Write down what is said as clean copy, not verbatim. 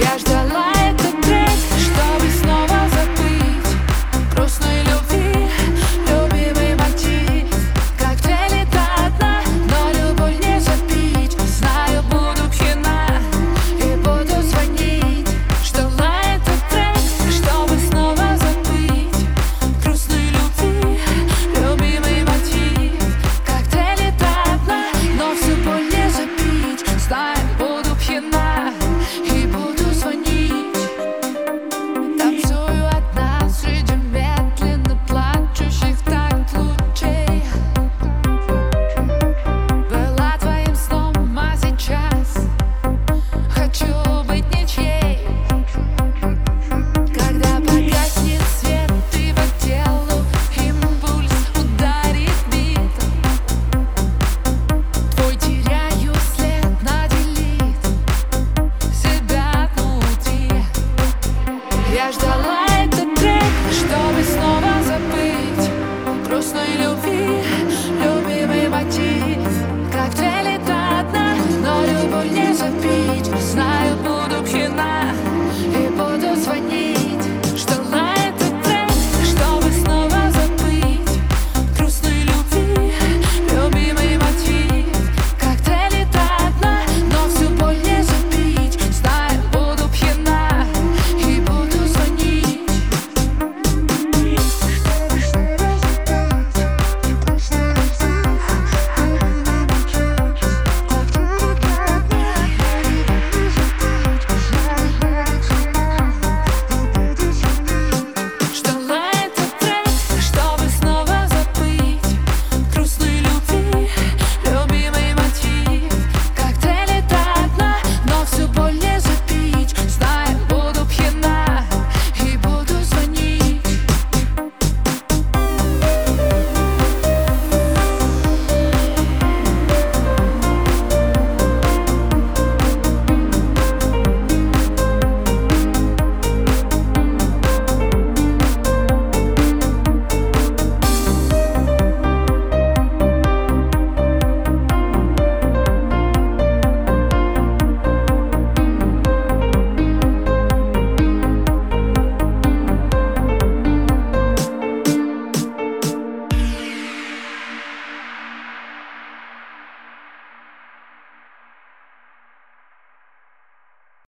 я ждала.